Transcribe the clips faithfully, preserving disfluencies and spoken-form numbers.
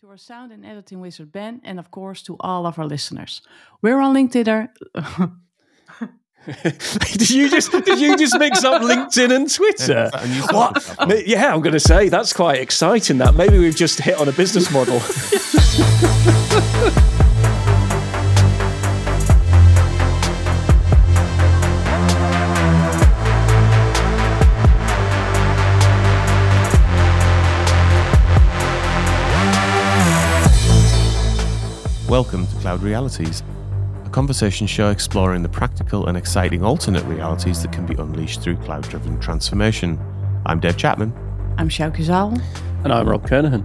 to our sound and editing wizard, Ben, and of course to all of our listeners. We're on LinkedIn. did you just did you just mix up LinkedIn and Twitter? Yeah, what? Yeah, I'm going to say that's quite exciting. That maybe we've just hit on a business model. Welcome to Cloud Realities, a conversation show exploring the practical and exciting alternate realities that can be unleashed through cloud-driven transformation. I'm Dave Chapman. I'm Sjoukje Zaal. And I'm Rob Kernahan.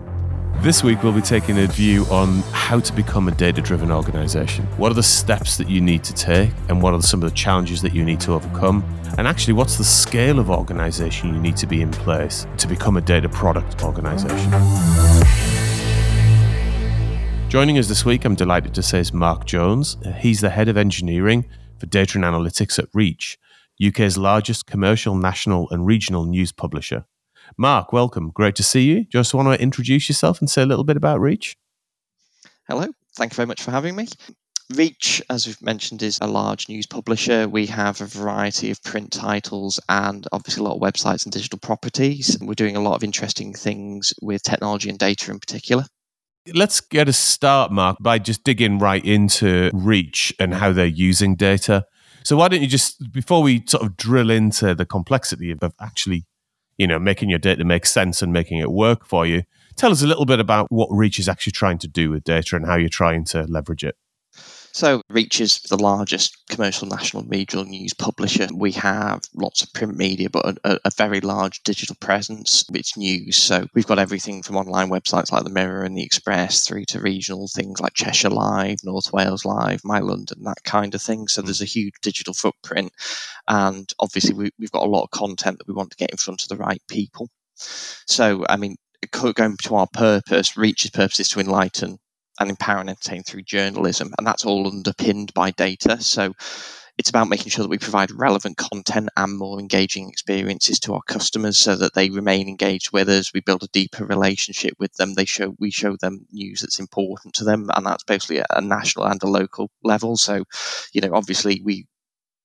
This week we'll be taking a view on how to become a data-driven organisation. What are the steps that you need to take, and what are some of the challenges that you need to overcome? And actually, what's the scale of organisation you need to be in place to become a data product organisation? Joining us this week, I'm delighted to say, is Mark Jones. He's the Head of Engineering for Data and Analytics at Reach, U K's largest commercial, national and regional news publisher. Mark, welcome. Great to see you. Just want to introduce yourself and say a little bit about Reach. Hello. Thank you very much for having me. Reach, as we've mentioned, is a large news publisher. We have a variety of print titles and obviously a lot of websites and digital properties. We're doing a lot of interesting things with technology and data in particular. Let's get a start, Mark, by just digging right into Reach and how they're using data. So why don't you just, before we sort of drill into the complexity of actually, you know, making your data make sense and making it work for you, tell us a little bit about what Reach is actually trying to do with data and how you're trying to leverage it. So Reach is the largest commercial, national, regional news publisher. We have lots of print media, but a, a very large digital presence. It's news. So we've got everything from online websites like the Mirror and the Express through to regional things like Cheshire Live, North Wales Live, My London, that kind of thing. So there's a huge digital footprint. And obviously, we, we've got a lot of content that we want to get in front of the right people. So, I mean, going to our purpose, Reach's purpose is to enlighten and empower and entertain through journalism. And that's all underpinned by data. So it's about making sure that we provide relevant content and more engaging experiences to our customers so that they remain engaged with us. We build a deeper relationship with them. They show we show them news that's important to them. And that's basically at a national and a local level. So, you know, obviously we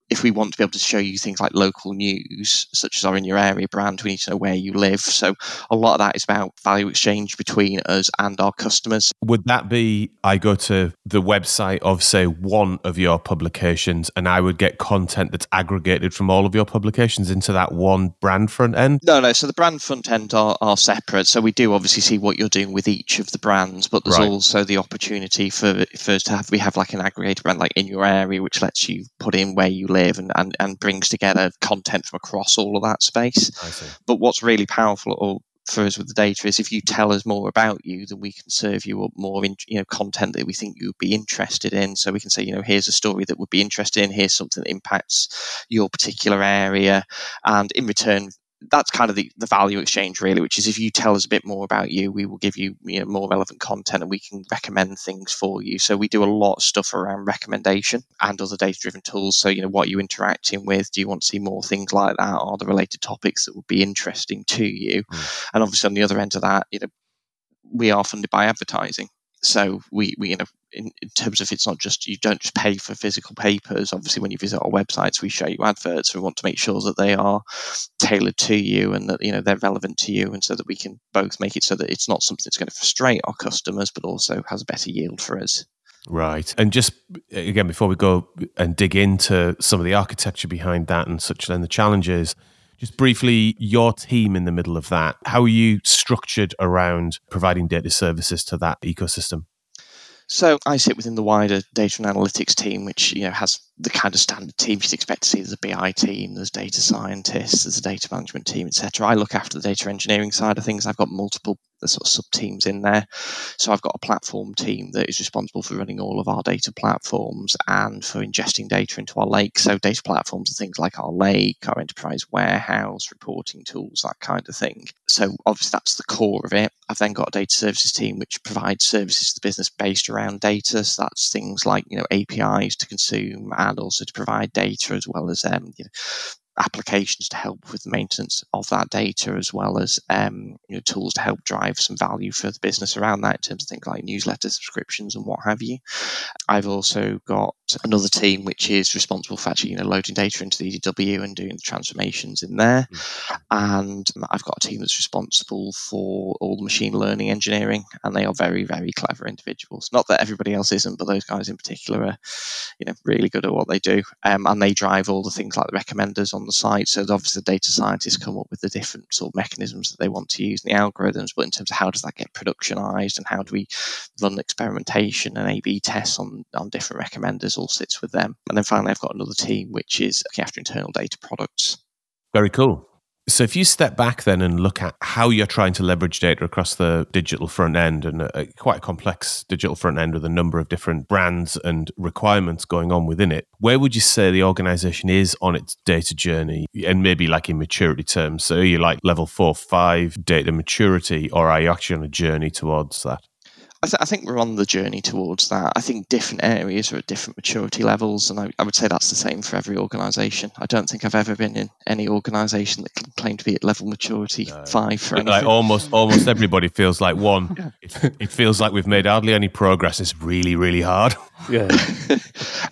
if we want to be able to show you things like local news, such as our In Your Area brand, we need to know where you live. So a lot of that is about value exchange between us and our customers. Would that be, I go to the website of, say, one of your publications, and I would get content that's aggregated from all of your publications into that one brand front end? No, no. So the brand front end are, are separate. So we do obviously see what you're doing with each of the brands, but there's right. also the opportunity for, for us to have, we have like an aggregator brand like In Your Area, which lets you put in where you live. And, and, and brings together content from across all of that space. But what's really powerful for us with the data is if you tell us more about you, then we can serve you up more in, you know, content that we think you would be interested in. So we can say, you know, here's a story that would be interested in, here's something that impacts your particular area. And in return, that's kind of the, the value exchange really, which is if you tell us a bit more about you, we will give you, you know, more relevant content and we can recommend things for you. So we do a lot of stuff around recommendation and other data-driven tools. So, you know, what are you interacting with? Do you want to see more things like that? Are there related topics that would be interesting to you? Mm. And obviously on the other end of that, you know, we are funded by advertising. So we, we you know, in, in terms of it's not just, you don't just pay for physical papers. Obviously, when you visit our websites, we show you adverts. We want to make sure that they are tailored to you and that, you know, they're relevant to you, and so that we can both make it so that it's not something that's going to frustrate our customers, but also has a better yield for us. Right. And just, again, before we go and dig into some of the architecture behind that and such and the challenges, just briefly, your team in the middle of that, how are you structured around providing data services to that ecosystem? So I sit within the wider data and analytics team, which, you know, has the kind of standard teams you'd expect to see. There's a B I team, there's data scientists, there's a data management team, et cetera. I look after the data engineering side of things. I've got multiple sort of sub-teams in there. So I've got a platform team that is responsible for running all of our data platforms and for ingesting data into our lake. So data platforms are things like our lake, our enterprise warehouse, reporting tools, that kind of thing. So obviously that's the core of it. I've then got a data services team which provides services to the business based around data. So that's things like, you know, A P Is to consume and also to provide data as well as um, you know, applications to help with the maintenance of that data, as well as um, you know, tools to help drive some value for the business around that in terms of things like newsletter subscriptions and what have you. I've also got another team which is responsible for actually you know, loading data into the E D W and doing the transformations in there. Mm-hmm. And I've got a team that's responsible for all the machine learning engineering, and they are very, very clever individuals. Not that everybody else isn't, but those guys in particular are you know, really good at what they do. Um, and they drive all the things like the recommenders on the site. So obviously the data scientists come up with the different sort of mechanisms that they want to use and the algorithms, but in terms of how does that get productionized and how do we run experimentation and A B tests on, on different recommenders all sits with them. And then finally, I've got another team which is looking after internal data products. Very cool. So if you step back then and look at how you're trying to leverage data across the digital front end, and a, a quite a complex digital front end with a number of different brands and requirements going on within it, where would you say the organization is on its data journey, and maybe like in maturity terms? So are you like level four, five data maturity, or are you actually on a journey towards that? I, th- I think we're on the journey towards that. I think different areas are at different maturity levels, and I, I would say that's the same for every organisation. I don't think I've ever been in any organisation that can claim to be at level maturity no. five for anything. Like almost, almost everybody feels like one. Yeah. It, it feels like we've made hardly any progress. It's really, really hard. Yeah,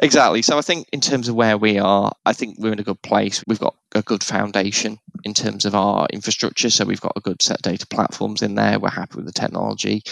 exactly. So I think in terms of where we are, I think we're in a good place. We've got a good foundation in terms of our infrastructure. So we've got a good set of data platforms in there. We're happy with the technology.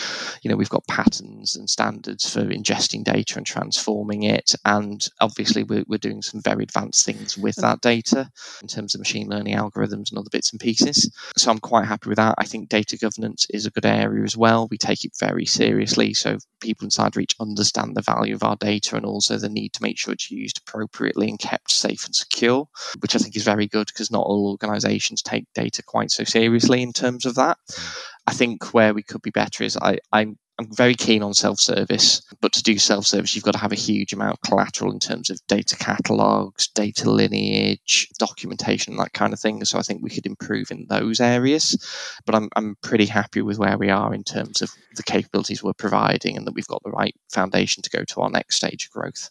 You know, we've got patterns and standards for ingesting data and transforming it. And obviously we're, we're doing some very advanced things with that data in terms of machine learning algorithms and other bits and pieces. So I'm quite happy with that. I think data governance is a good area as well. We take it very seriously. So people inside Reach understand the value of our data, and also the need to make sure it's used appropriately and kept safe and secure, which I think is very good because not all organizations take data quite so seriously in terms of that. I think where we could be better is I, I'm I'm very keen on self-service, but to do self-service, you've got to have a huge amount of collateral in terms of data catalogs, data lineage, documentation, that kind of thing. So I think we could improve in those areas, but I'm I'm pretty happy with where we are in terms of the capabilities we're providing, and that we've got the right foundation to go to our next stage of growth.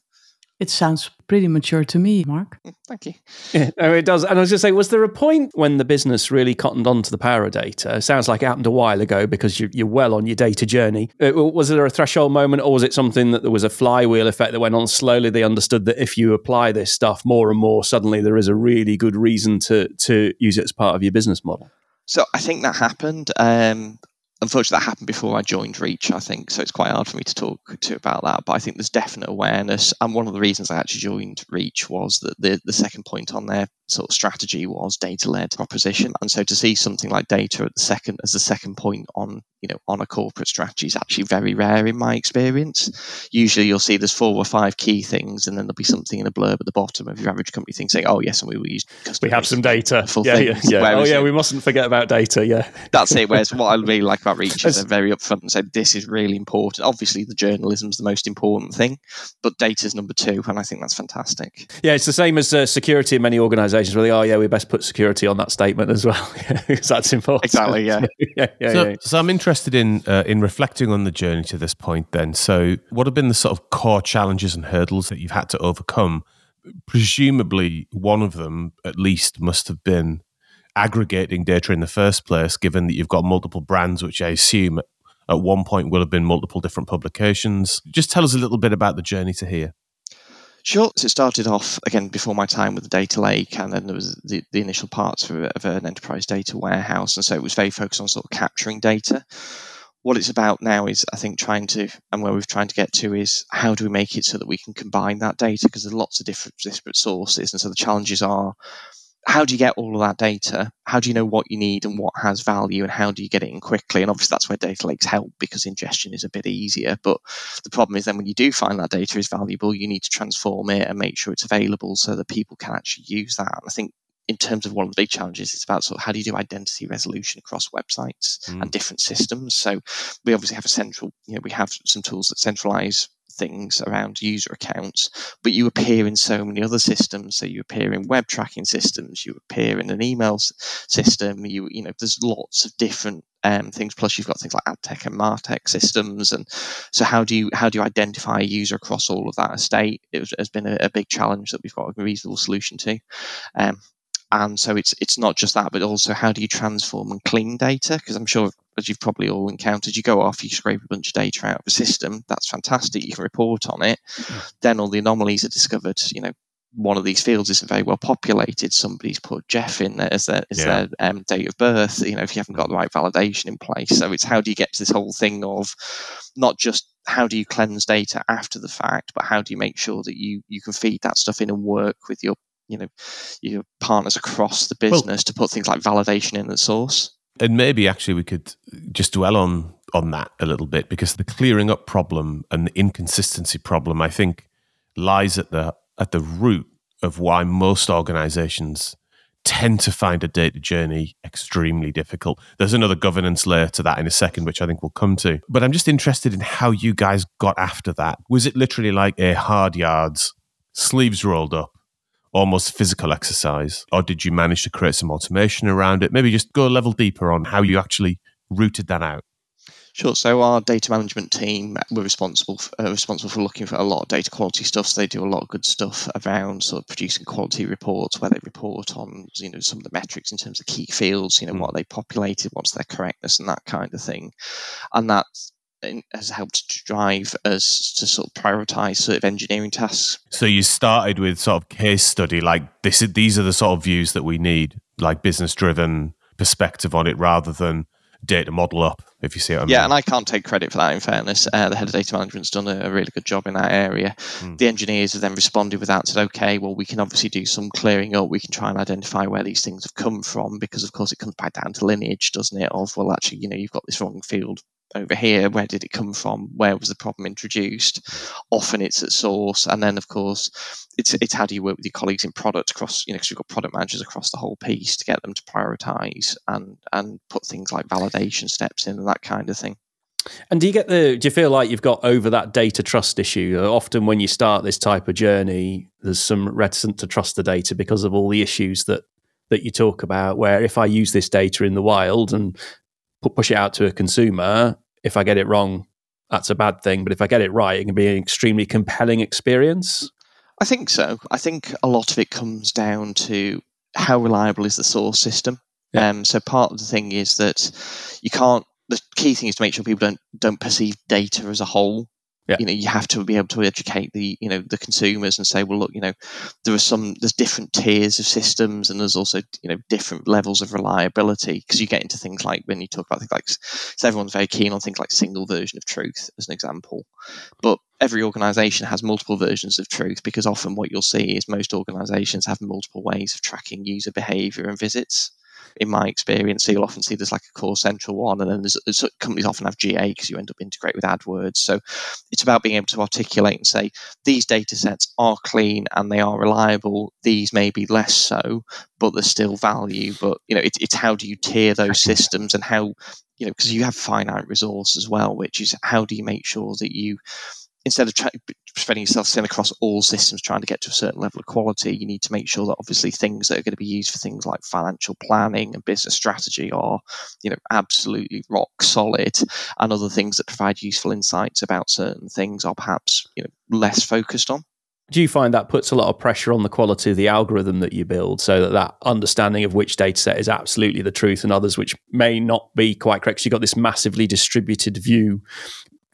It sounds pretty mature to me, Mark. Thank you. Yeah, no, it does. And I was going to say, was there a point when the business really cottoned on to the power of data? It sounds like it happened a while ago because you're, you're well on your data journey. Was there a threshold moment, or was it something that there was a flywheel effect that went on slowly? They understood that if you apply this stuff more and more, suddenly there is a really good reason to, to use it as part of your business model. So I think that happened. Um Unfortunately, that happened before I joined Reach, I think, so it's quite hard for me to talk to about that. But I think there's definite awareness, and one of the reasons I actually joined Reach was that the, the second point on their sort of strategy was data-led proposition, and so to see something like data at the second as the second point on you know on a corporate strategy is actually very rare in my experience. Usually, you'll see there's four or five key things, and then there'll be something in a blurb at the bottom of your average company thing saying, "Oh yes, and we will use we have some data." Yeah, yeah, yeah. Oh yeah, it? we mustn't forget about data. Yeah, that's it. Whereas what I really like about Reach is they're very upfront and say this is really important. Obviously, the journalism is the most important thing, but data is number two, and I think that's fantastic. Yeah, it's the same as uh, security in many organisations where they are. Yeah, we best put security on that statement as well because that's important. Exactly. Yeah. yeah, yeah, so, yeah. So I'm interested in uh, in reflecting on the journey to this point. Then, so what have been the sort of core challenges and hurdles that you've had to overcome? Presumably, one of them at least must have been aggregating data in the first place, given that you've got multiple brands, which I assume at one point will have been multiple different publications. Just tell us a little bit about the journey to here. Sure. So it started off, again, before my time with the data lake, and then there was the, the initial parts of, of an enterprise data warehouse. And so it was very focused on sort of capturing data. What it's about now is, I think, trying to, and where we've tried to get to is how do we make it so that we can combine that data? Because there's lots of different disparate sources. And so the challenges are, how do you get all of that data? How do you know what you need and what has value, and how do you get it in quickly? And obviously that's where data lakes help because ingestion is a bit easier. But the problem is then when you do find that data is valuable, you need to transform it and make sure it's available so that people can actually use that. And I think in terms of one of the big challenges, it's about sort of how do you do identity resolution across websites mm. and different systems. So we obviously have a central, you know, we have some tools that centralize things around user accounts, but you appear in so many other systems. So you appear in web tracking systems, you appear in an email system, you you know, there's lots of different um, things. Plus you've got things like ad tech and martech systems. And so how do you how do you identify a user across all of that estate? It was, has been a, a big challenge that we've got a reasonable solution to. Um, And so it's it's not just that, but also how do you transform and clean data? Because I'm sure, as you've probably all encountered, you go off, you scrape a bunch of data out of a system. That's fantastic. You can report on it. Then all the anomalies are discovered. You know, one of these fields isn't very well populated. Somebody's put Jeff in there as their, as yeah. their um, date of birth, you know, if you haven't got the right validation in place. So it's how do you get to this whole thing of not just how do you cleanse data after the fact, but how do you make sure that you, you can feed that stuff in and work with your you know, your partners across the business well, to put things like validation in the source. And maybe actually we could just dwell on, on that a little bit, because the clearing up problem and the inconsistency problem, I think, lies at the at the root of why most organizations tend to find a data journey extremely difficult. There's another governance layer to that in a second, which I think we'll come to. But I'm just interested in how you guys got after that. Was it literally like a hard yards, sleeves rolled up, almost physical exercise, or did you manage to create some automation around it? Maybe just go a level deeper on how you actually rooted that out. Sure. So our data management team were responsible for, uh, responsible for looking for a lot of data quality stuff. So they do a lot of good stuff around sort of producing quality reports where they report on, you know, some of the metrics in terms of key fields, you know, mm. what they populated, what's their correctness and that kind of thing. And that has helped to drive us to sort of prioritize sort of engineering tasks. So you started with sort of case study, like this, these are the sort of views that we need, like business-driven perspective on it rather than data model up, if you see what I mean. Yeah, and I can't take credit for that, in fairness. Uh, the head of data management's done a, a really good job in that area. Mm. The engineers have then responded with that and said, okay, well, we can obviously do some clearing up. We can try and identify where these things have come from, because, of course, it comes back down to lineage, doesn't it, of, well, actually, you know, you've got this wrong field over here. Where did it come from? Where was the problem introduced? Often it's at source. And then, of course, it's it's how do you work with your colleagues in product across, you know, because we've got product managers across the whole piece to get them to prioritize and and put things like validation steps in and that kind of thing. And do you get the, do you feel like you've got over that data trust issue? Often when you start this type of journey, there's some reticence to trust the data because of all the issues that, that you talk about, where if I use this data in the wild and push it out to a consumer, if I get it wrong, that's a bad thing. But if I get it right, it can be an extremely compelling experience. I think so. I think a lot of it comes down to how reliable is the source system. Yeah. Um, so part of the thing is that you can't, the key thing is to make sure people don't don't perceive data as a whole. Yeah. You know, you have to be able to educate the, you know, the consumers and say, well, look, you know, there are some, there's different tiers of systems and there's also, you know, different levels of reliability, because you get into things like when you talk about things like, so everyone's very keen on things like single version of truth as an example. But every organization has multiple versions of truth, because often what you'll see is most organizations have multiple ways of tracking user behavior and visits. In my experience, so you'll often see there's like a core central one, and then there's, there's companies often have G A because you end up integrating with AdWords. So it's about being able to articulate and say, these data sets are clean and they are reliable. These may be less so, but there's still value. But, you know, it, it's how do you tier those systems, and how, you know, because you have finite resource as well, which is how do you make sure that you, instead of tra- spreading yourself thin across all systems, trying to get to a certain level of quality, you need to make sure that obviously things that are going to be used for things like financial planning and business strategy are, you know, absolutely rock solid, and other things that provide useful insights about certain things are perhaps, you know, less focused on. Do you find that puts a lot of pressure on the quality of the algorithm that you build, so that that understanding of which data set is absolutely the truth and others which may not be quite correct? So you've got this massively distributed view.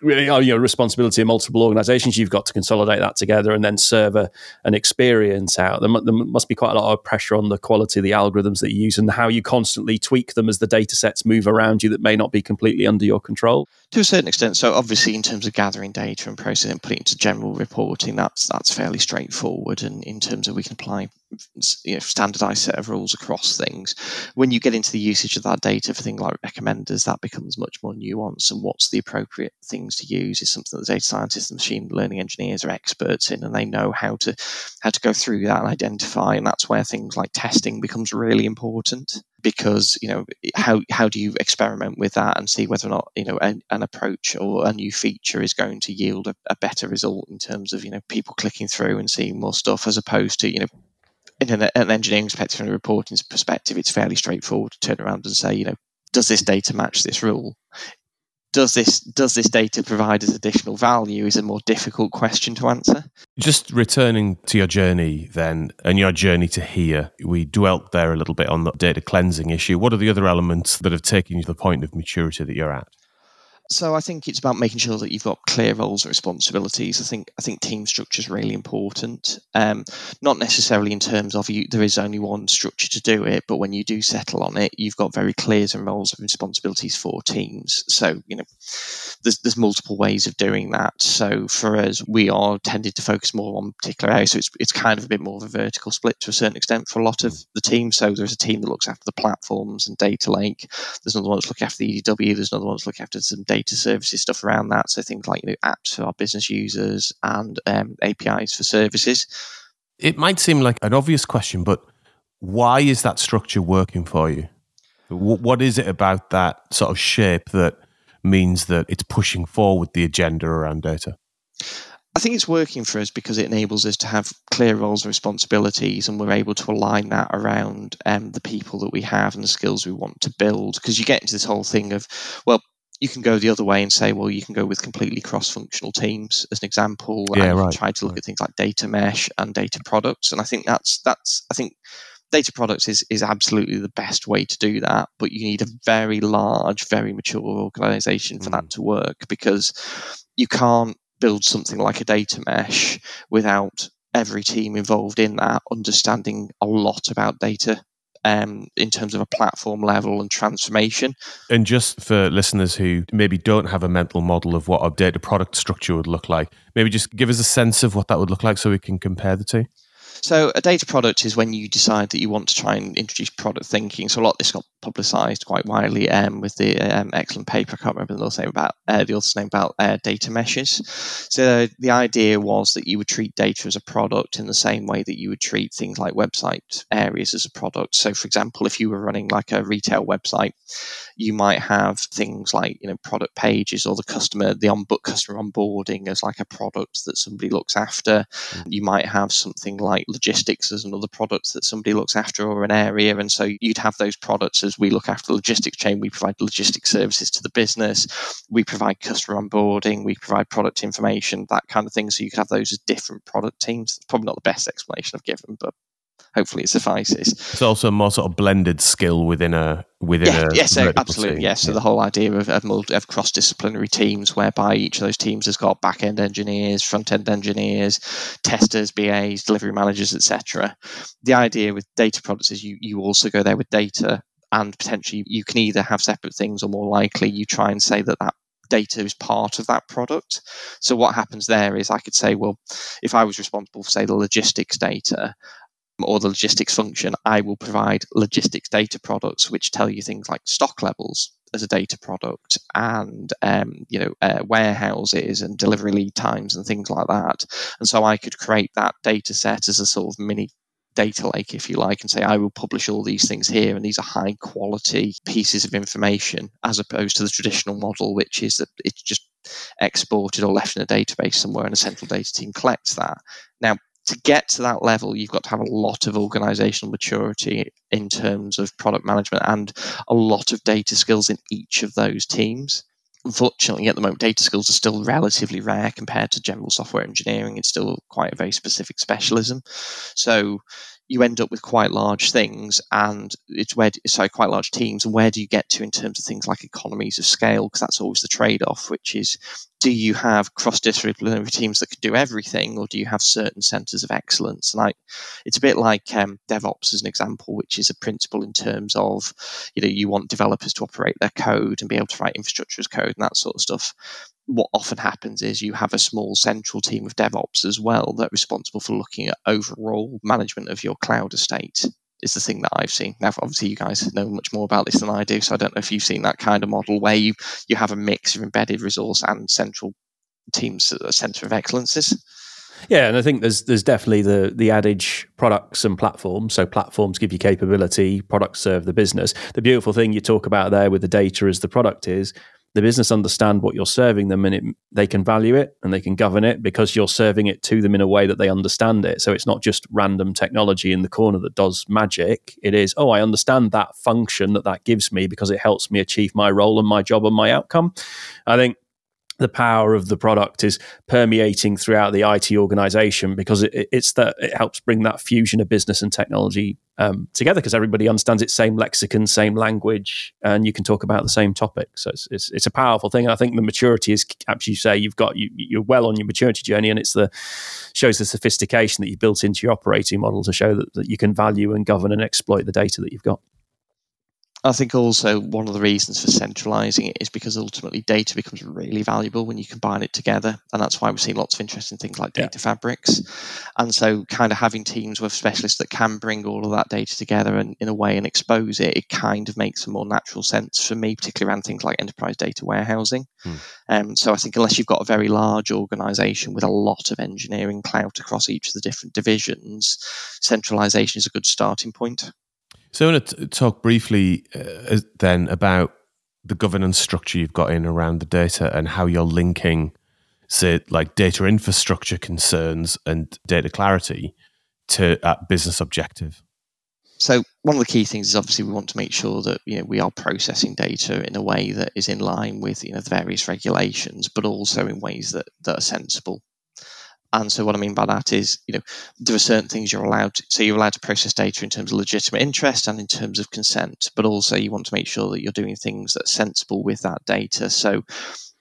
Really, oh, your responsibility in multiple organizations, you've got to consolidate that together and then serve a, an experience out. There, mu- there must be quite a lot of pressure on the quality of the algorithms that you use and how you constantly tweak them as the data sets move around you that may not be completely under your control. To a certain extent. So obviously in terms of gathering data and processing and putting it into general reporting, that's that's fairly straightforward. And in terms of we can apply, you know, standardized set of rules across things. When you get into the usage of that data for things like recommenders, that becomes much more nuanced, and what's the appropriate things to use is something that the data scientists and machine learning engineers are experts in, and they know how to how to go through that and identify. And that's where things like testing becomes really important, because, you know, how how do you experiment with that and see whether or not, you know, an, an approach or a new feature is going to yield a, a better result in terms of, you know, people clicking through and seeing more stuff, as opposed to, you know, in an engineering perspective and a reporting perspective, it's fairly straightforward to turn around and say, you know, does this data match this rule? does this does this data provide us additional value is a more difficult question to answer. Just returning to your journey then, and your journey to here, we dwelt there a little bit on the data cleansing issue. What are the other elements that have taken you to the point of maturity that you're at? So I think it's about making sure that you've got clear roles and responsibilities. I think I think team structure is really important. Um, not necessarily in terms of you, there is only one structure to do it, but when you do settle on it, you've got very clear roles and responsibilities for teams. So you know, there's there's multiple ways of doing that. So for us, we are tended to focus more on particular areas. So it's it's kind of a bit more of a vertical split to a certain extent for a lot of the team. So there's a team that looks after the platforms and data lake. There's another one that's looking after the E D W. There's another one that's looking after some data. data services stuff around that, so things like, you know, apps for our business users and um, A P Is for services. It might seem like an obvious question, but why is that structure working for you? What is it about that sort of shape that means that it's pushing forward the agenda around data? I think it's working for us because it enables us to have clear roles and responsibilities, and we're able to align that around um, the people that we have and the skills we want to build. Because you get into this whole thing of, well, you can go the other way and say, well, you can go with completely cross-functional teams, as an example, yeah, and right, try to look right. at things like data mesh and data products. And I think that's that's I think data products is is absolutely the best way to do that. But you need a very large, very mature organization for mm. that to work, because you can't build something like a data mesh without every team involved in that understanding a lot about data. Um, in terms of a platform level and transformation. And just for listeners who maybe don't have a mental model of what a data product structure would look like, maybe just give us a sense of what that would look like so we can compare the two. So a data product is when you decide that you want to try and introduce product thinking. So a lot of this got publicised quite widely um, with the um, excellent paper, I can't remember the author's name about, uh, the author's name about uh, data meshes. So the idea was that you would treat data as a product in the same way that you would treat things like website areas as a product. So for example, if you were running like a retail website, you might have things like, you know, product pages or the customer, the on- customer onboarding as like a product that somebody looks after. You might have something like logistics as another product that somebody looks after, or an area, and so you'd have those products as we look after the logistics chain. We provide logistics services to the business, we provide customer onboarding, we provide product information, that kind of thing. So you could have those as different product teams. It's probably not the best explanation I've given, but hopefully it suffices. It's also a more sort of blended skill within a within yeah, a yeah, so absolutely, team. Yeah. So yeah. the whole idea of of, multi, of cross-disciplinary teams, whereby each of those teams has got back-end engineers, front-end engineers, testers, B As, delivery managers, et cetera. The idea with data products is you you also go there with data, and potentially you can either have separate things, or more likely you try and say that that data is part of that product. So what happens there is I could say, well, if I was responsible for, say, the logistics data, or the logistics function, I will provide logistics data products which tell you things like stock levels as a data product, and um, you know uh, warehouses and delivery lead times and things like that. And so I could create that data set as a sort of mini data lake, if you like, and say I will publish all these things here, and these are high quality pieces of information, as opposed to the traditional model, which is that it's just exported or left in a database somewhere and a central data team collects that. Now, to get to that level, you've got to have a lot of organizational maturity in terms of product management and a lot of data skills in each of those teams. Unfortunately, at the moment, data skills are still relatively rare compared to general software engineering. It's still quite a very specific specialism. So you end up with quite large things, and it's where, sorry, quite large teams. And where do you get to in terms of things like economies of scale? Because that's always the trade-off, which is, do you have cross-disciplinary teams that could do everything, or do you have certain centres of excellence? And I, it's a bit like um, DevOps as an example, which is a principle in terms of, you know, you want developers to operate their code and be able to write infrastructure as code and that sort of stuff. What often happens is you have a small central team of DevOps as well that are responsible for looking at overall management of your cloud estate, is the thing that I've seen. Now, obviously, you guys know much more about this than I do, so I don't know if you've seen that kind of model where you, you have a mix of embedded resource and central teams at the centre of excellences. Yeah, and I think there's there's definitely the the adage, products and platforms. So platforms give you capability, products serve the business. The beautiful thing you talk about there with the data as the product is, the business understand what you're serving them, and it, they can value it and they can govern it because you're serving it to them in a way that they understand it. So it's not just random technology in the corner that does magic. It is, oh, I understand that function that that gives me because it helps me achieve my role and my job and my outcome. I think the power of the product is permeating throughout the I T organization because it, it's that it helps bring that fusion of business and technology um, together because everybody understands its same lexicon, same language, and you can talk about the same topic. So it's it's, it's a powerful thing. And I think the maturity is, as you say, you've got you, you're well on your maturity journey, and it's the shows the sophistication that you built into your operating model to show that, that you can value and govern and exploit the data that you've got. I think also one of the reasons for centralising it is because ultimately data becomes really valuable when you combine it together. And that's why we've seen lots of interesting things like data yeah. fabrics. And so kind of having teams with specialists that can bring all of that data together and in a way and expose it, it kind of makes a more natural sense for me, particularly around things like enterprise data warehousing. Hmm. Um, so I think unless you've got a very large organisation with a lot of engineering clout across each of the different divisions, centralisation is a good starting point. So I want to talk briefly uh, then about the governance structure you've got in around the data and how you're linking, say, like data infrastructure concerns and data clarity to a uh, business objective. So one of the key things is obviously we want to make sure that, you know, we are processing data in a way that is in line with, you know, the various regulations, but also in ways that, that are sensible. And so what I mean by that is, you know, there are certain things you're allowed to, so you're allowed to process data in terms of legitimate interest and in terms of consent, but also you want to make sure that you're doing things that are sensible with that data. So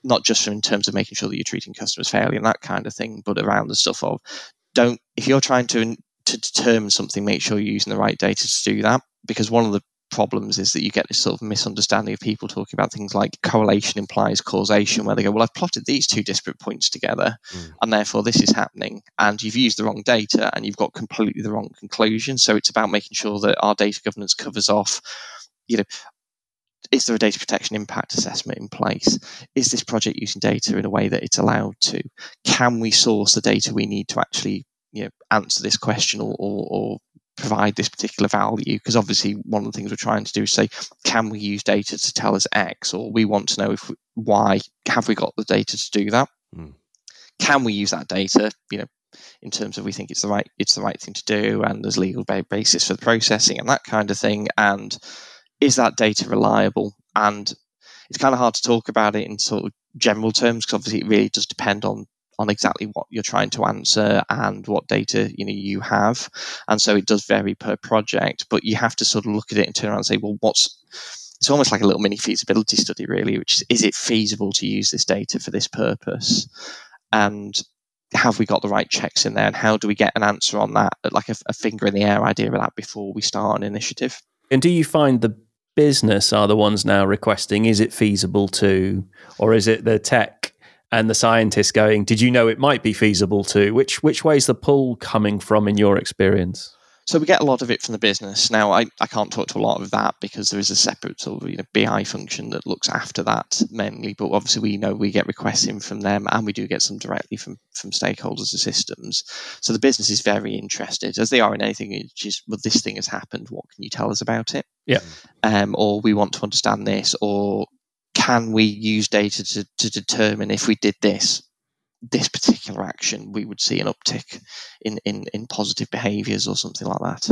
not just in terms of making sure that you're treating customers fairly and that kind of thing, but around the stuff of don't, if you're trying to, to determine something, make sure you're using the right data to do that, because one of the problems is that you get this sort of misunderstanding of people talking about things like correlation implies causation, where they go, well, I've plotted these two disparate points together mm. and therefore this is happening, and you've used the wrong data and you've got completely the wrong conclusion. So it's about making sure that our data governance covers off, you know, is there a data protection impact assessment in place? Is this project using data in a way that it's allowed to? Can we source the data we need to actually, you know, answer this question or or, or provide this particular value? Because obviously one of the things we're trying to do is say, can we use data to tell us X, or we want to know if we, why have we got the data to do that? Mm. Can we use that data, you know, in terms of we think it's the right it's the right thing to do, and there's legal basis for the processing and that kind of thing, and is that data reliable? And it's kind of hard to talk about it in sort of general terms because obviously it really does depend on on exactly what you're trying to answer and what data, you know, you have. And so it does vary per project, but you have to sort of look at it and turn around and say, well, what's, it's almost like a little mini feasibility study really, which is, is it feasible to use this data for this purpose? And have we got the right checks in there? And how do we get an answer on that, like a, a finger in the air idea of that before we start an initiative? And do you find the business are the ones now requesting, is it feasible to, or is it the tech and the scientists going, did you know it might be feasible to? Which which way is the pull coming from in your experience? So we get a lot of it from the business. Now, I, I can't talk to a lot of that because there is a separate sort of, you know, B I function that looks after that mainly. But obviously, we know we get requests in from them, and we do get some directly from, from stakeholders and systems. So the business is very interested, as they are in anything, which is, well, this thing has happened. What can you tell us about it? Yeah. Um, or we want to understand this, or can we use data to, to determine if we did this, this particular action, we would see an uptick in, in, in positive behaviours or something like that.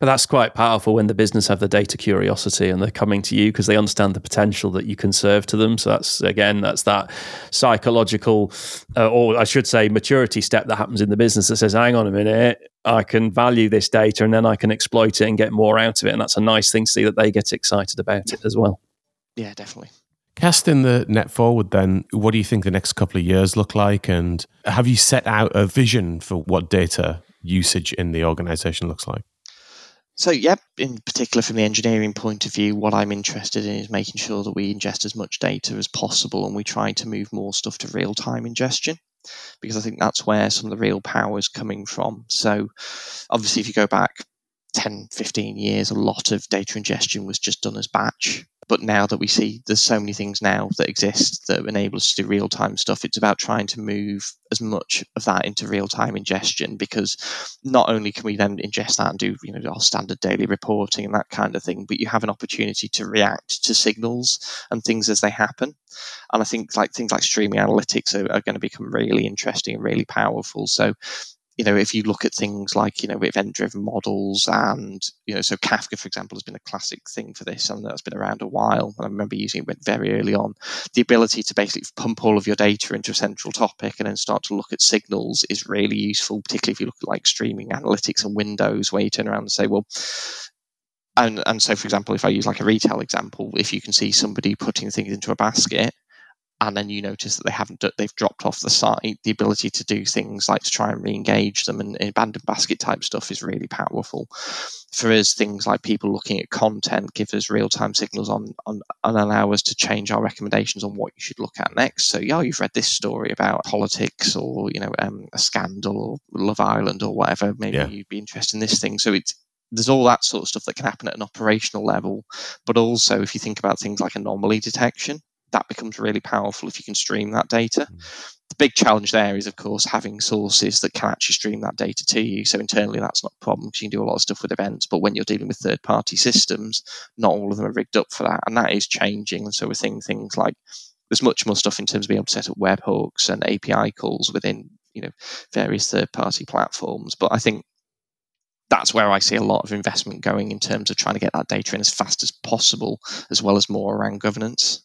But that's quite powerful when the business have the data curiosity and they're coming to you because they understand the potential that you can serve to them. So that's, again, that's that psychological, uh, or I should say maturity step that happens in the business that says, hang on a minute, I can value this data and then I can exploit it and get more out of it. And that's a nice thing to see that they get excited about it as well. Yeah, definitely. Casting the net forward then, what do you think the next couple of years look like? And have you set out a vision for what data usage in the organisation looks like? So, yep, in particular from the engineering point of view, what I'm interested in is making sure that we ingest as much data as possible and we try to move more stuff to real-time ingestion, because I think that's where some of the real power is coming from. So, obviously, if you go back ten, fifteen years, a lot of data ingestion was just done as batch. But now that we see there's so many things now that exist that enable us to do real-time stuff, it's about trying to move as much of that into real-time ingestion, because not only can we then ingest that and do, you know, our standard daily reporting and that kind of thing, but you have an opportunity to react to signals and things as they happen. And I think like things like streaming analytics are, are going to become really interesting and really powerful. So, you know, if you look at things like, you know, event-driven models and, you know, so Kafka, for example, has been a classic thing for this, and that's been around a while. I remember using it very early on. The ability to basically pump all of your data into a central topic and then start to look at signals is really useful, particularly if you look at like streaming analytics and Windows, where you turn around and say, well, and, and so, for example, if I use like a retail example, if you can see somebody putting things into a basket, and then you notice that they haven't, they've dropped off the site, the ability to do things like to try and re-engage them and abandoned basket type stuff is really powerful. For us, things like people looking at content give us real-time signals on, on and allow us to change our recommendations on what you should look at next. So, yeah, you've read this story about politics or, you know, um, a scandal or Love Island or whatever. Maybe yeah. you'd be interested in this thing. So it's, there's all that sort of stuff that can happen at an operational level. But also, if you think about things like anomaly detection, that becomes really powerful if you can stream that data. The big challenge there is, of course, having sources that can actually stream that data to you. So internally, that's not a problem because you can do a lot of stuff with events. But when you're dealing with third-party systems, not all of them are rigged up for that. And that is changing. And so we're seeing things like there's much more stuff in terms of being able to set up webhooks and A P I calls within, you know, various third-party platforms. But I think that's where I see a lot of investment going in terms of trying to get that data in as fast as possible, as well as more around governance.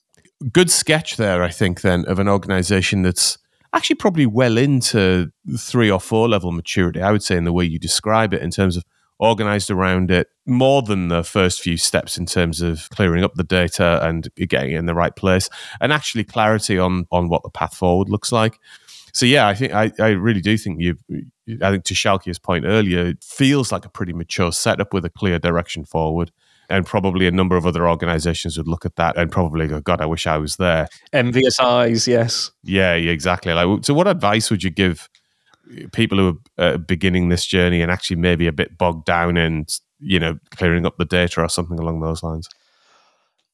Good sketch there, I think, then, of an organization that's actually probably well into three or four level maturity, I would say, in the way you describe it, in terms of organized around it, more than the first few steps in terms of clearing up the data and getting it in the right place, and actually clarity on on what the path forward looks like. So, yeah, I think I, I really do think you, I think to Sjoukje's point earlier, it feels like a pretty mature setup with a clear direction forward. And probably a number of other organizations would look at that and probably go, God, I wish I was there. M V S Is, yes. Yeah, yeah, exactly. Like, so what advice would you give people who are uh, beginning this journey and actually maybe a bit bogged down in, you know, clearing up the data or something along those lines?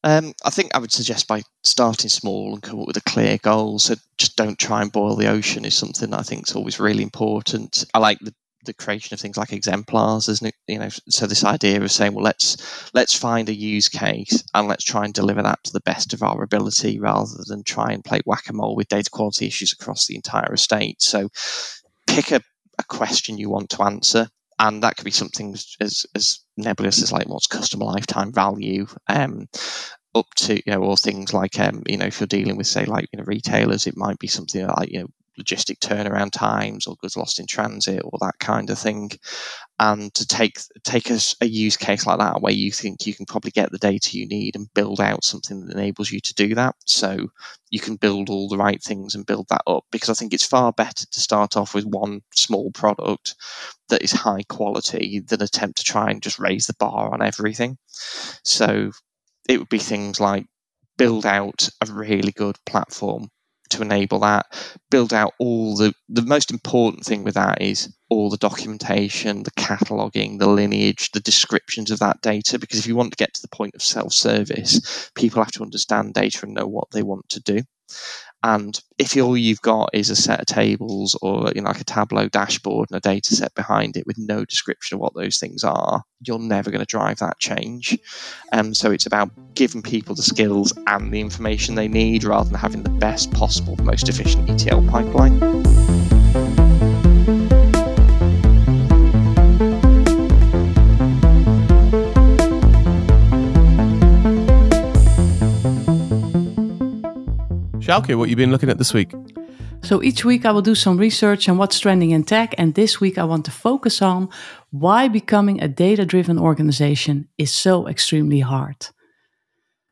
Um, I think I would suggest by starting small and come up with a clear goal. So just don't try and boil the ocean is something that I think is always really important. I like the the creation of things like exemplars, isn't it? You know, so this idea of saying, well, let's let's find a use case and let's try and deliver that to the best of our ability, rather than try and play whack-a-mole with data quality issues across the entire estate. So pick a, a question you want to answer, and that could be something as as nebulous as like what's customer lifetime value, um up to, you know, or things like um you know, if you're dealing with, say, like, you know, retailers, it might be something like, you know, logistic turnaround times or goods lost in transit or that kind of thing. And to take take a, a use case like that where you think you can probably get the data you need and build out something that enables you to do that. So you can build all the right things and build that up, because I think it's far better to start off with one small product that is high quality than attempt to try and just raise the bar on everything. So it would be things like build out a really good platform to enable that, build out all the the most important thing with that is all the documentation, the cataloging, the lineage, the descriptions of that data, because if you want to get to the point of self-service, people have to understand data and know what they want to do. And if all you've got is a set of tables or, you know, like a Tableau dashboard and a data set behind it with no description of what those things are, you're never going to drive that change. Um, so it's about giving people the skills and the information they need, rather than having the best possible, most efficient E T L pipeline. Sjoukje, what have you been looking at this week? So each week I will do some research on what's trending in tech, and this week I want to focus on why becoming a data-driven organization is so extremely hard.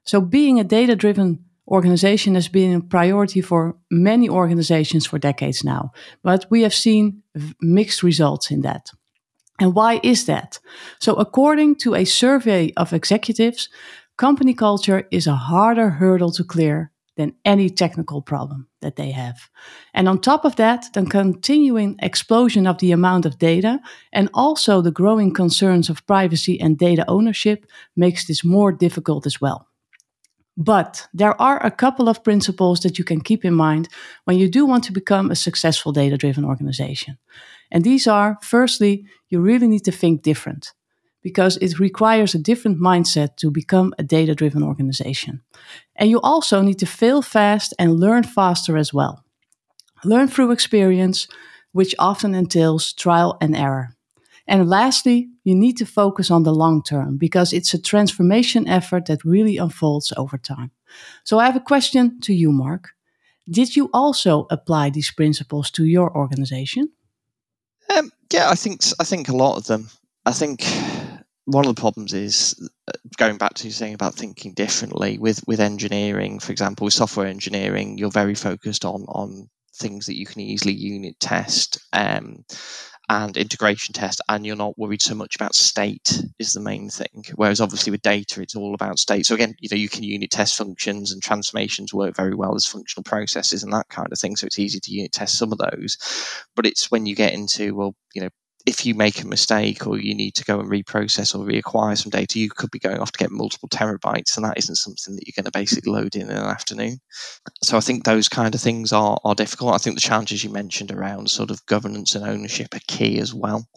So being a data-driven organization has been a priority for many organizations for decades now, but we have seen mixed results in that. And why is that? So according to a survey of executives, company culture is a harder hurdle to clear than any technical problem that they have. And on top of that, the continuing explosion of the amount of data and also the growing concerns of privacy and data ownership makes this more difficult as well. But there are a couple of principles that you can keep in mind when you do want to become a successful data-driven organization. And these are, firstly, you really need to think different, because it requires a different mindset to become a data-driven organization. And you also need to fail fast and learn faster as well. Learn through experience, which often entails trial and error. And lastly, you need to focus on the long term, because it's a transformation effort that really unfolds over time. So I have a question to you, Mark. Did you also apply these principles to your organization? Um, yeah, I think I think a lot of them. I think one of the problems is, going back to saying about thinking differently, with, with engineering, for example, with software engineering, you're very focused on, on things that you can easily unit test um, and integration test, and you're not worried so much about state is the main thing. Whereas obviously with data, it's all about state. So again, you know, you can unit test functions, and transformations work very well as functional processes and that kind of thing. So it's easy to unit test some of those. But it's when you get into, well, you know, if you make a mistake or you need to go and reprocess or reacquire some data, you could be going off to get multiple terabytes, and that isn't something that you're going to basically load in in an afternoon. So I think those kind of things are, are difficult. I think the challenges you mentioned around sort of governance and ownership are key as well.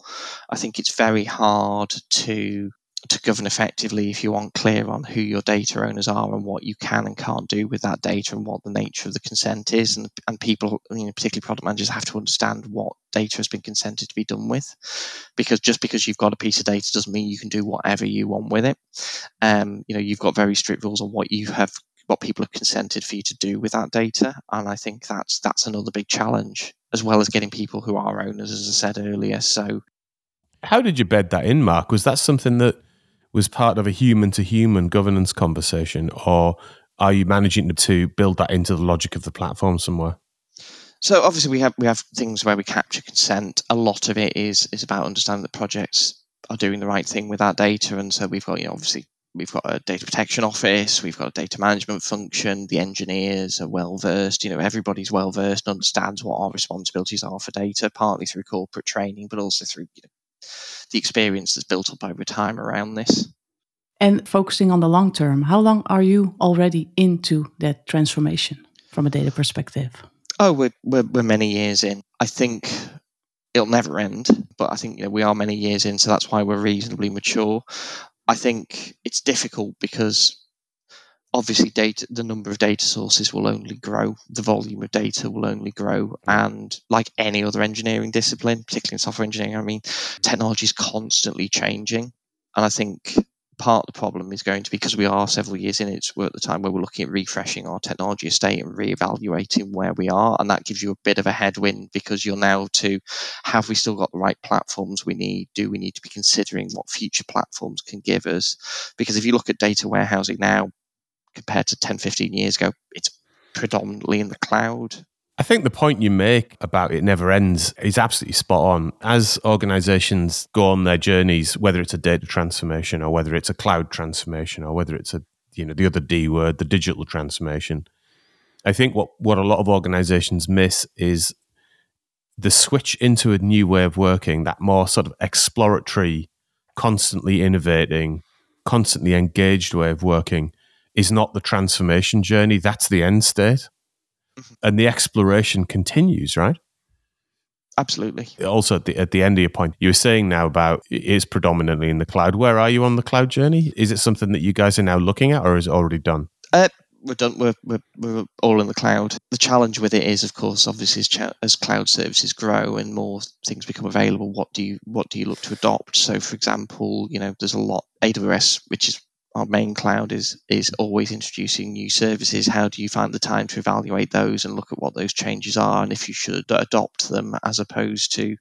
I think it's very hard to to govern effectively if you aren't clear on who your data owners are and what you can and can't do with that data and what the nature of the consent is. And, and people, you know, particularly product managers, have to understand what data has been consented to be done with, because just because you've got a piece of data doesn't mean you can do whatever you want with it. Um, you know, you've got very strict rules on what you have, what people have consented for you to do with that data. And I think that's, that's another big challenge, as well as getting people who are owners, as I said earlier. So how did you bed that in, Mark? Was that something that was part of a human-to-human governance conversation, or are you managing to build that into the logic of the platform somewhere? So obviously we have we have things where we capture consent. A lot of it is is about understanding that projects are doing the right thing with that data, and so we've got, you know, obviously we've got a data protection office, we've got a data management function, the engineers are well-versed, you know, everybody's well-versed and understands what our responsibilities are for data, partly through corporate training, but also through, you know, the experience that's built up over time around this. And focusing on the long term, how long are you already into that transformation from a data perspective? Oh, we're, we're, we're many years in. I think it'll never end, but I think, you know, we are many years in, so that's why we're reasonably mature. I think it's difficult because obviously data, the number of data sources will only grow, the volume of data will only grow, and like any other engineering discipline, particularly in software engineering, I mean, technology is constantly changing. And I think part of the problem is going to be, because we are several years in, it's we're at the time where we're looking at refreshing our technology estate and reevaluating where we are, and that gives you a bit of a headwind, because you're now to, have we still got the right platforms we need? Do we need to be considering what future platforms can give us? Because if you look at data warehousing now, compared to ten, fifteen years ago, it's predominantly in the cloud. I think the point you make about it never ends is absolutely spot on. As organizations go on their journeys, whether it's a data transformation or whether it's a cloud transformation or whether it's a, you know, the other D word, the digital transformation, I think what, what a lot of organizations miss is the switch into a new way of working, that more sort of exploratory, constantly innovating, constantly engaged way of working is not the transformation journey. That's the end state. Mm-hmm. And the exploration continues, right? Absolutely. Also, at the, at the end of your point, you were saying now about it is predominantly in the cloud. Where are you on the cloud journey? Is it something that you guys are now looking at, or is it already done? Uh, we're done. We're, we're, we're all in the cloud. The challenge with it is, of course, obviously, as, ch- as cloud services grow and more things become available, what do you what do you look to adopt? So, for example, you know, there's a lot, A W S, which is our main cloud, is is always introducing new services. How do you find the time to evaluate those and look at what those changes are and if you should adopt them, as opposed to,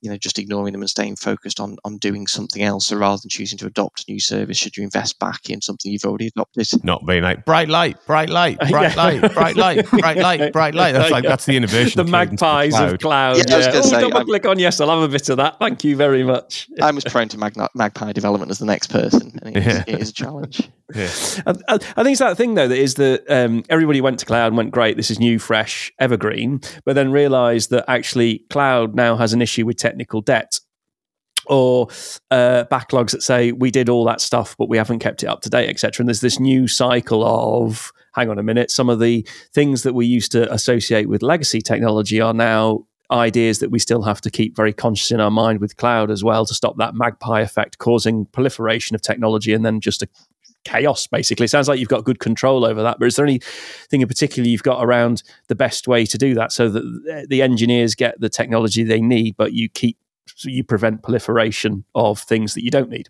you know, just ignoring them and staying focused on, on doing something else? So rather than choosing to adopt a new service, should you invest back in something you've already adopted? Not being like, bright light, bright light, bright light, bright light, bright light, bright light. That's like, that's the innovation. The magpies of cloud. Yeah, yeah. Oh, say, double I'm, click on yes, I'll have a bit of that. Thank you very much. I'm as prone to mag- magpie development as the next person. And it, yeah. is, it is a challenge. Yeah. I, I think it's that thing, though, that is that um, everybody went to cloud and went, great, this is new, fresh, evergreen, but then realised that actually cloud now has an issue with technology. Technical debt, or uh, backlogs that say we did all that stuff, but we haven't kept it up to date, et cetera. And there's this new cycle of, hang on a minute, some of the things that we used to associate with legacy technology are now ideas that we still have to keep very conscious in our mind with cloud as well, to stop that magpie effect causing proliferation of technology and then just a chaos, basically. It sounds like you've got good control over that, but is there anything in particular you've got around the best way to do that so that the engineers get the technology they need, but you keep so you prevent proliferation of things that you don't need?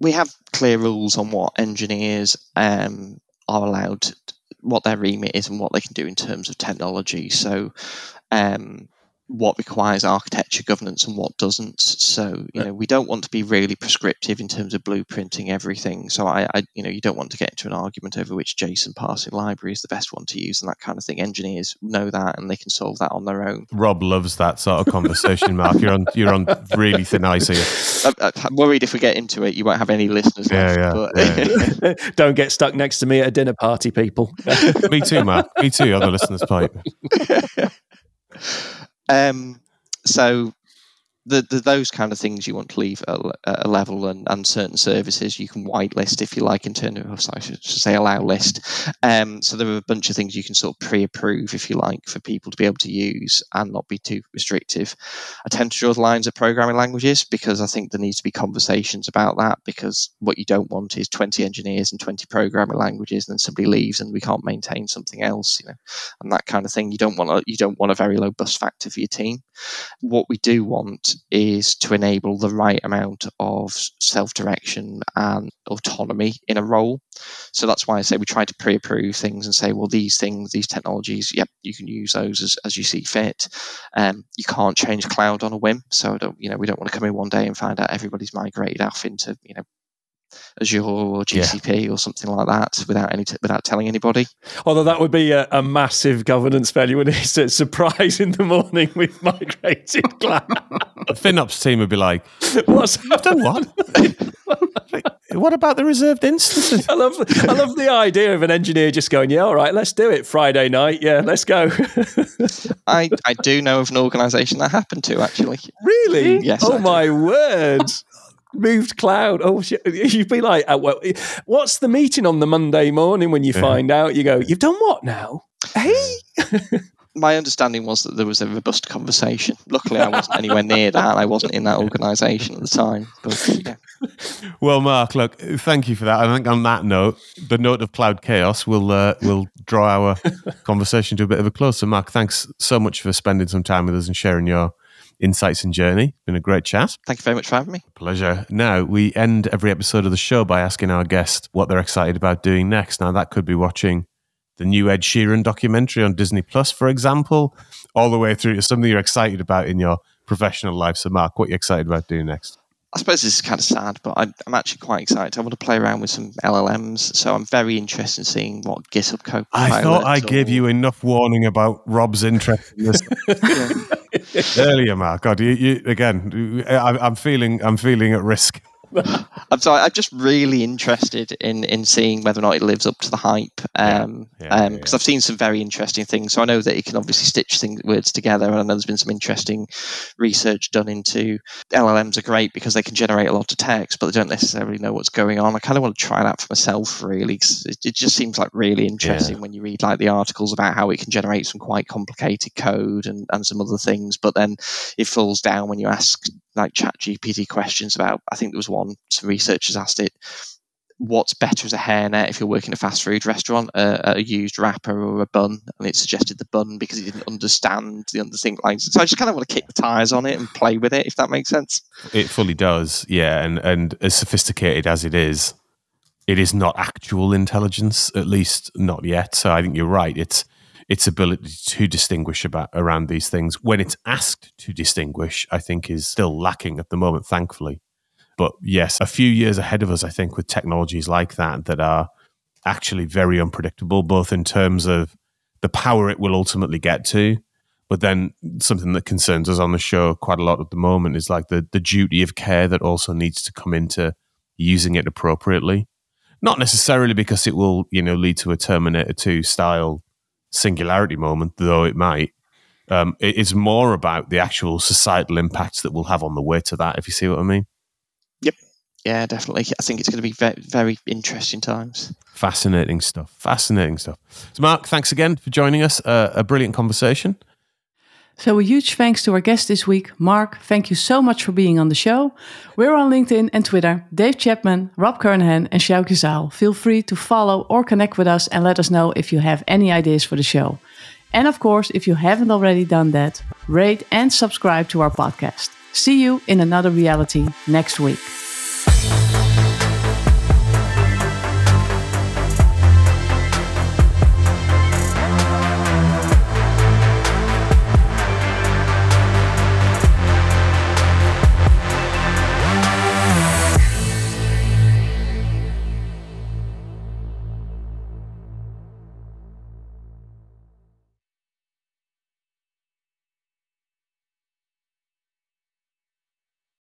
We have clear rules on what engineers um, are allowed to, what their remit is and what they can do in terms of technology. So um, what requires architecture governance and what doesn't. So, you know, we don't want to be really prescriptive in terms of blueprinting everything. So I, I you know, you don't want to get into an argument over which JSON parsing library is the best one to use and that kind of thing. Engineers know that and they can solve that on their own. Rob loves that sort of conversation, Mark. You're on you're on really thin ice here. I'm, I'm worried if we get into it, you won't have any listeners left. Yeah, yeah, but yeah. Don't get stuck next to me at a dinner party, people. Me too, Mark. Me too, other listeners pipe. Um, so the, the, those kind of things you want to leave at a level, and, and certain services you can whitelist, if you like, in terms of, sorry, I should say allow list. Um, so there are a bunch of things you can sort of pre-approve, if you like, for people to be able to use and not be too restrictive. I tend to draw the lines of programming languages because I think there needs to be conversations about that, because what you don't want is twenty engineers and twenty programming languages, and then somebody leaves and we can't maintain something else, you know, and that kind of thing. You don't want a, you don't want a very low bus factor for your team. What we do want is to enable the right amount of self-direction and autonomy in a role. So that's why I say we try to pre-approve things and say, well, these things, these technologies, yep, you can use those as, as you see fit. Um, you can't change cloud on a whim. So I don't, you know, we don't want to come in one day and find out everybody's migrated off into, you know, Azure or G C P yeah. or something like that without any t- without telling anybody. Although that would be a, a massive governance failure. When it's a surprise in the morning, we've migrated cloud. The FinOps team would be like, "What's I've done what? What about the reserved instances?" I love I love the idea of an engineer just going, "Yeah, all right, let's do it Friday night. Yeah, let's go." I I do know of an organisation that happened to, actually. Really? Yes. Oh my word. Moved cloud. Oh, shit. You'd be like, oh, well, what's the meeting on the Monday morning when you yeah. find out? You go, you've done what now? Hey? My understanding was that there was a robust conversation. Luckily, I wasn't anywhere near that. I wasn't in that organisation at the time. But, yeah. Well, Mark, look, thank you for that. I think on that note, the note of cloud chaos will uh, will draw our conversation to a bit of a close. So, Mark, thanks so much for spending some time with us and sharing your insights and journey. Been a great chat. Thank you very much for having me. Pleasure. Now, we end every episode of the show by asking our guest what they're excited about doing next. Now, that could be watching the new Ed Sheeran documentary on Disney Plus, for example, all the way through to something you're excited about in your professional life. So, Mark, what are you excited about doing next? I suppose this is kind of sad, but I'm, I'm actually quite excited. I want to play around with some L L Ms, so I'm very interested in seeing what GitHub Copilot. I thought I or... gave you enough warning about Rob's interest in this earlier, Mark. God, you, you again. I, I'm feeling, I'm feeling at risk. I'm sorry. I'm just really interested in, in seeing whether or not it lives up to the hype. Um, because yeah, yeah, um, yeah. I've seen some very interesting things. So I know that it can obviously stitch things, words together, and I know there's been some interesting research done into L L Ms are great because they can generate a lot of text, but they don't necessarily know what's going on. I kind of want to try that for myself, really. Cause it, it just seems like really interesting yeah. when you read like the articles about how it can generate some quite complicated code and, and some other things, but then it falls down when you ask like ChatGPT questions about, I think there was one, some researchers asked it, what's better as a hairnet if you're working at a fast food restaurant, a, a used wrapper or a bun? And it suggested the bun because it didn't understand the underlying lines. So I just kind of want to kick the tires on it and play with it, if that makes sense. It fully does, yeah. And, and as sophisticated as it is, it is not actual intelligence, at least not yet. So I think you're right. It's its ability to distinguish about around these things when it's asked to distinguish, I think, is still lacking at the moment, thankfully. But yes, a few years ahead of us, I think, with technologies like that that are actually very unpredictable, both in terms of the power it will ultimately get to, but then something that concerns us on the show quite a lot at the moment is like the, the duty of care that also needs to come into using it appropriately. Not necessarily because it will, you know, lead to a Terminator two style singularity moment, though it might, Um, it is more about the actual societal impacts that we'll have on the way to that, if you see what I mean. Yep. Yeah, definitely. I think it's going to be very, very interesting times. Fascinating stuff. Fascinating stuff. So, Mark, thanks again for joining us. Uh, a brilliant conversation. So a huge thanks to our guest this week, Mark. Thank you so much for being on the show. We're on LinkedIn and Twitter, Dave Chapman, Rob Kernahan and Sjoukje Zaal. Feel free to follow or connect with us and let us know if you have any ideas for the show. And of course, if you haven't already done that, rate and subscribe to our podcast. See you in another reality next week.